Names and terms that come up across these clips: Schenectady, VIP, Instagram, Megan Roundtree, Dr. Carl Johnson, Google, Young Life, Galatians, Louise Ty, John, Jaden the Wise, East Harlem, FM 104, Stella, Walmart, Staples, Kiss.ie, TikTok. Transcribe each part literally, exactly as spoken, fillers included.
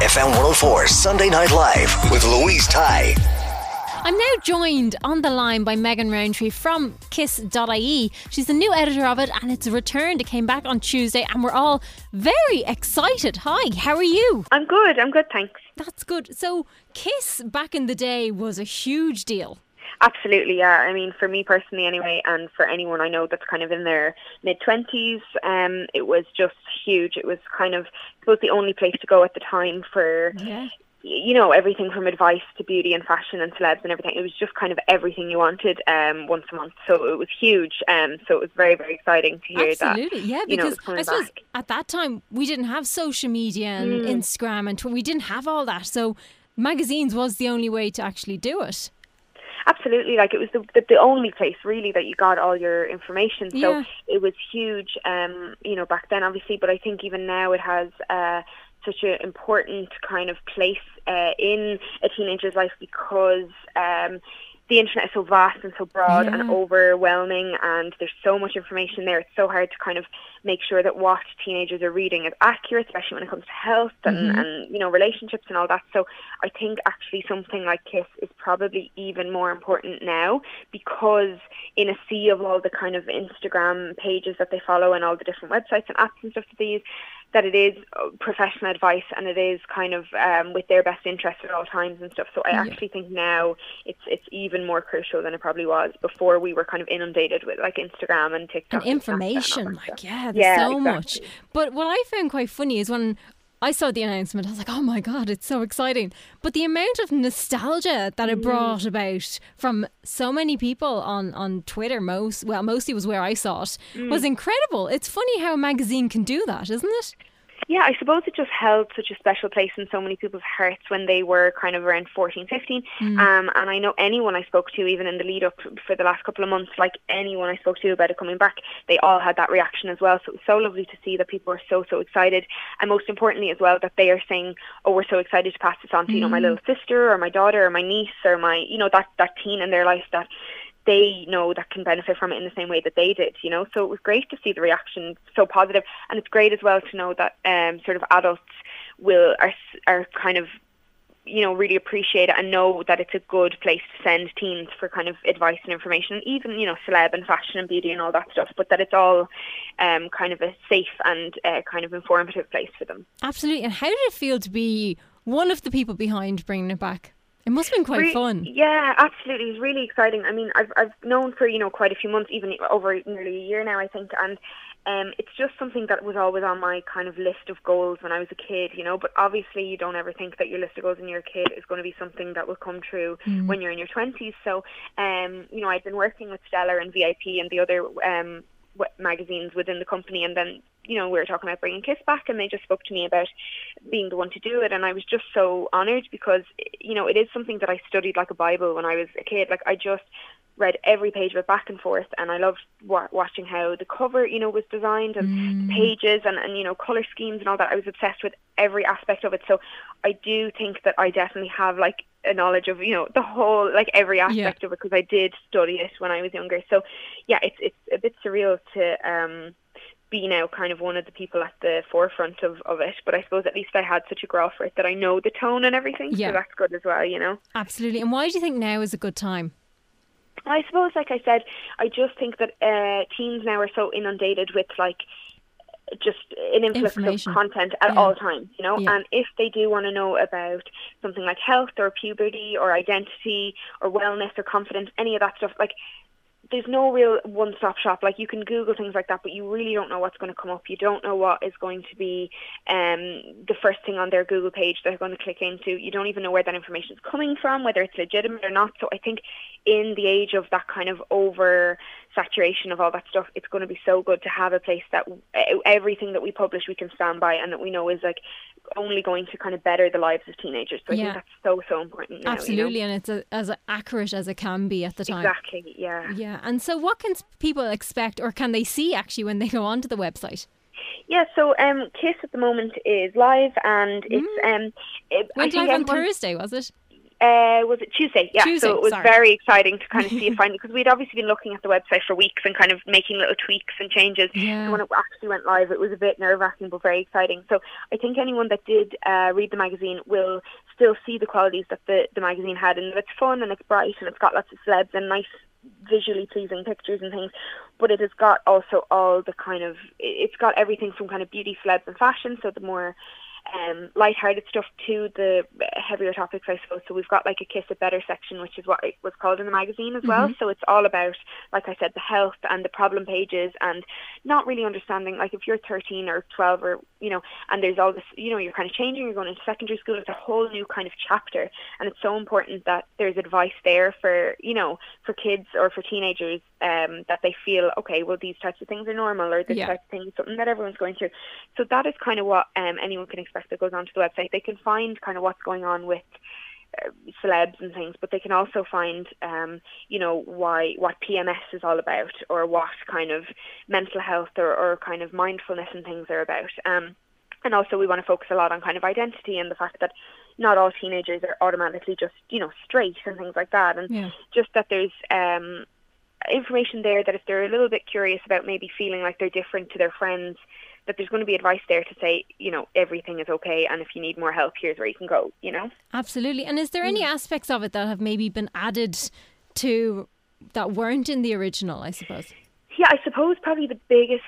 F M one oh four Sunday Night Live with Louise Ty. I'm now joined on the line by Megan Roundtree from Kiss dot I E. She's the new editor of it, and it's returned. It came back on Tuesday, and we're all very excited. Hi, how are you? I'm good, I'm good, thanks. That's good. So Kiss back in the day was a huge deal. Absolutely, yeah. I mean, for me personally anyway, and for anyone I know that's kind of in their mid-twenties, um, it was just huge. It was kind of, I suppose, the only place to go at the time for, yeah. you know, everything from advice to beauty and fashion and celebs and everything. It was just kind of everything you wanted um, once a month. So it was huge. Um, so it was very, very exciting to hear Absolutely, that. Absolutely, yeah, because you know, I suppose back. At that time, we didn't have social media and mm. Instagram and Twitter. We didn't have all that. So magazines was the only way to actually do it. Absolutely, like it was the, the the only place really that you got all your information. So yeah. It was huge, um, you know, back then obviously, but I think even now it has uh, such an important kind of place uh, in a teenager's life because um, the internet is so vast and so broad yeah. and overwhelming, and there's so much information there. It's so hard to kind of make sure that what teenagers are reading is accurate, especially when it comes to health and, mm-hmm. and you know, relationships and all that. So I think actually something like Kiss is probably even more important now, because in a sea of all the kind of Instagram pages that they follow and all the different websites and apps and stuff that they use, that it is professional advice and it is kind of um, with their best interest at all times and stuff. So I yeah. actually think now it's it's even more crucial than it probably was before. We were kind of inundated with like Instagram and TikTok. And information, and like, yeah, there's yeah, so exactly. much. But what I found quite funny is when I saw the announcement, I was like, oh my God, it's so exciting. But the amount of nostalgia that it brought about from so many people on, on Twitter, most well, mostly was where I saw it, mm. was incredible. It's funny how a magazine can do that, isn't it? Yeah, I suppose it just held such a special place in so many people's hearts when they were kind of around fourteen, fifteen. Mm. Um, and I know anyone I spoke to, even in the lead up for the last couple of months, like anyone I spoke to about it coming back, they all had that reaction as well. So it was so lovely to see that people are so, so excited. And most importantly as well, that they are saying, oh, we're so excited to pass this on to, mm. you know, my little sister or my daughter or my niece or my, you know, that, that teen in their life that they know that can benefit from it in the same way that they did, you know. So it was great to see the reaction so positive, and it's great as well to know that um, sort of adults will are are kind of, you know, really appreciate it and know that it's a good place to send teens for kind of advice and information, even, you know, celeb and fashion and beauty and all that stuff, but that it's all um, kind of a safe and uh, kind of informative place for them. Absolutely. And how did it feel to be one of the people behind bringing it back? It must have been quite Re- fun. Yeah, absolutely. It was really exciting. I mean, I've I've known for, you know, quite a few months, even over nearly a year now, I think. And um, it's just something that was always on my kind of list of goals when I was a kid, you know. But obviously you don't ever think that your list of goals when you're a kid is going to be something that will come true mm. when you're in your twenties. So, um, you know, I'd been working with Stella and V I P and the other um, magazines within the company, and then, you know, we were talking about bringing Kiss back, and they just spoke to me about being the one to do it, and I was just so honoured, because, you know, it is something that I studied like a Bible when I was a kid. Like, I just read every page of it back and forth, and I loved wa- watching how the cover, you know, was designed, and mm. the pages and, and, you know, colour schemes and all that. I was obsessed with every aspect of it. So I do think that I definitely have like a knowledge of, you know, the whole, like every aspect yeah. of it, because I did study it when I was younger. So yeah, it's it's a bit surreal to um be now kind of one of the people at the forefront of, of it, but I suppose at least I had such a grasp for it that I know the tone and everything, yeah. so that's good as well, you know. Absolutely. And why do you think now is a good time? I suppose, like I said, I just think that uh, teens now are so inundated with like just an influx of content at yeah. all times, you know. Yeah. And if they do want to know about something like health or puberty or identity or wellness or confidence, any of that stuff, like, there's no real one-stop shop. Like, you can Google things like that, but you really don't know what's going to come up. You don't know what is going to be um, the first thing on their Google page they're going to click into. You don't even know where that information is coming from, whether it's legitimate or not. So I think in the age of that kind of over-saturation of all that stuff, it's going to be so good to have a place that everything that we publish we can stand by and that we know is, like, only going to kind of better the lives of teenagers. So I yeah. think that's so, so important now. Absolutely, you know? And it's a, as accurate as it can be at the time. Exactly, yeah. Yeah, and so what can people expect, or can they see actually when they go onto the website? Yeah, so um, Kiss at the moment is live, and mm. it's... Um, it, went live on Thursday, was it? Uh, was it Tuesday? Yeah, Tuesday, so it was sorry. very exciting to kind of see it finally, because we'd obviously been looking at the website for weeks and kind of making little tweaks and changes. Yeah. And when it actually went live, it was a bit nerve-wracking, but very exciting. So I think anyone that did uh, read the magazine will still see the qualities that the, the magazine had, and it's fun and it's bright and it's got lots of celebs and nice visually pleasing pictures and things, but it has got also all the kind of, it's got everything from kind of beauty, celebs and fashion, so the more Um, light-hearted stuff to the heavier topics, I suppose. So we've got like a Kiss It Better section, which is what it was called in the magazine as well. Mm-hmm. So it's all about, like I said, the health and the problem pages, and not really understanding, like, if you're thirteen or twelve or, you know, and there's all this, you know, you're kind of changing, you're going into secondary school, it's a whole new kind of chapter, and it's so important that there's advice there for, you know, for kids or for teenagers um, that they feel, okay, well, these types of things are normal, or this yeah. type of thing is something that everyone's going through. So that is kind of what um, anyone can expect that goes onto the website. They can find kind of what's going on with uh, celebs and things, but they can also find um, you know, why what P M S is all about, or what kind of mental health or, or kind of mindfulness and things are about. Um, and also we want to focus a lot on kind of identity and the fact that not all teenagers are automatically just, you know, straight and things like that. And yeah. just that there's um, information there that if they're a little bit curious about maybe feeling like they're different to their friends, that there's going to be advice there to say, you know, everything is okay, and if you need more help, here's where you can go, you know? Absolutely. And is there any aspects of it that have maybe been added to that weren't in the original, I suppose? Yeah, I suppose probably the biggest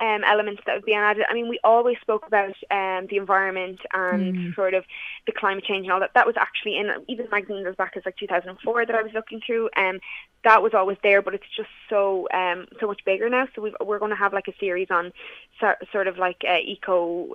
um, elements that would be added, I mean, we always spoke about um, the environment and mm. sort of the climate change and all that. That was actually in, even the magazine as back as like two thousand four that I was looking through, and um, that was always there, but it's just so um, so much bigger now. So we've, we're going to have like a series on so, sort of like uh, eco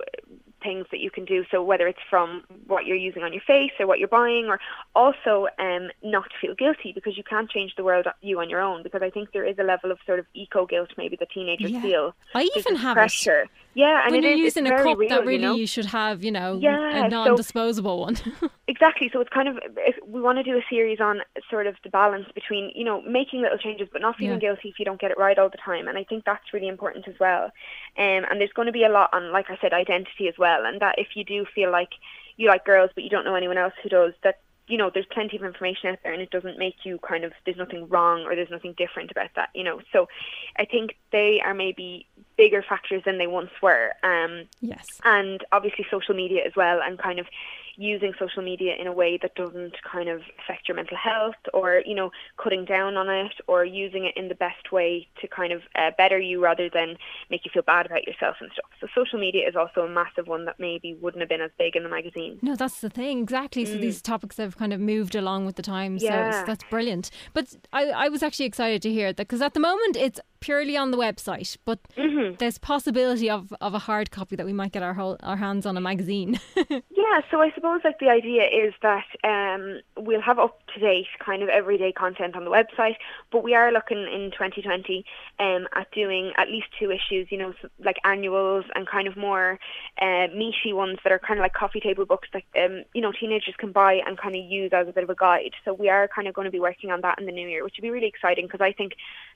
things that you can do. So whether it's from what you're using on your face or what you're buying, or also um, not feel guilty, because you can't change the world you on your own, because I think there is a level of sort of eco guilt maybe that teenagers yeah. feel. I even have pressure. It. Yeah, and when it you're is, using a cup real, that really you, know? you should have, you know, yeah, a non-disposable so, one. Exactly. So it's kind of, if we want to do a series on sort of the balance between, you know, making little changes but not feeling yeah. guilty if you don't get it right all the time. And I think that's really important as well. Um, and there's going to be a lot on, like I said, identity as well, and that if you do feel like you like girls but you don't know anyone else who does, that, you know, there's plenty of information out there, and it doesn't make you kind of, there's nothing wrong or there's nothing different about that, you know. So I think they are maybe bigger factors than they once were. Um, yes. And obviously social media as well, and kind of using social media in a way that doesn't kind of affect your mental health, or, you know, cutting down on it, or using it in the best way to kind of uh, better you rather than make you feel bad about yourself and stuff. So social media is also a massive one that maybe wouldn't have been as big in the magazine. No, that's the thing, exactly. So mm. these topics have kind of moved along with the times, yeah. so, so that's brilliant. But I, I was actually excited to hear that, because at the moment it's purely on the website, but mm-hmm. there's possibility of, of a hard copy that we might get our whole, our hands on a magazine. Yeah, so I suppose like the idea is that um, we'll have up to date kind of everyday content on the website, but we are looking in twenty twenty um, at doing at least two issues, you know, like annuals and kind of more uh, meaty ones that are kind of like coffee table books that um, you know, teenagers can buy and kind of use as a bit of a guide. So we are kind of going to be working on that in the new year, which would be really exciting, because I think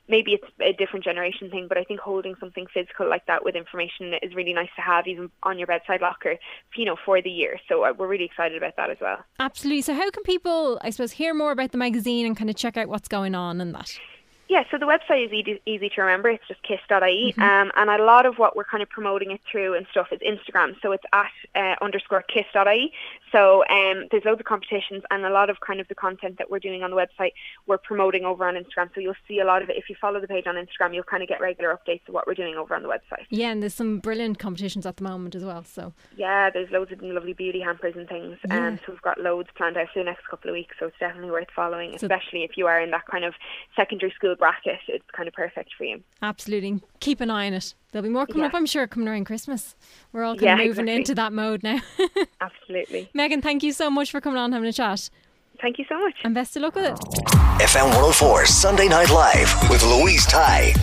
maybe it's a different generation thing, but I think holding something physical like that with information is really nice to have, even on your bedside locker, you know, for the year. So we're really excited about that as well. Absolutely. So how can people, I suppose, hear more about the magazine and kind of check out what's going on and that? Yeah, so the website is easy, easy to remember. It's just kiss dot I E. Mm-hmm. Um, and a lot of what we're kind of promoting it through and stuff is Instagram. So it's at uh, underscore kiss dot I E. So um, there's loads of competitions, and a lot of kind of the content that we're doing on the website, we're promoting over on Instagram. So you'll see a lot of it. If you follow the page on Instagram, you'll kind of get regular updates of what we're doing over on the website. Yeah, and there's some brilliant competitions at the moment as well. So yeah, there's loads of lovely beauty hampers and things. Yeah. Um, so we've got loads planned out for the next couple of weeks. So it's definitely worth following, so especially if you are in that kind of secondary school bracket. It's kind of perfect for you. Absolutely. Keep an eye on it. There'll be more coming yeah. up, I'm sure, coming around Christmas. We're all kind yeah, of moving exactly. into that mode now. Absolutely. Megan, thank you so much for coming on and having a chat. Thank you so much. And best of luck with it. F M one oh four Sunday Night Live with Louise Ty.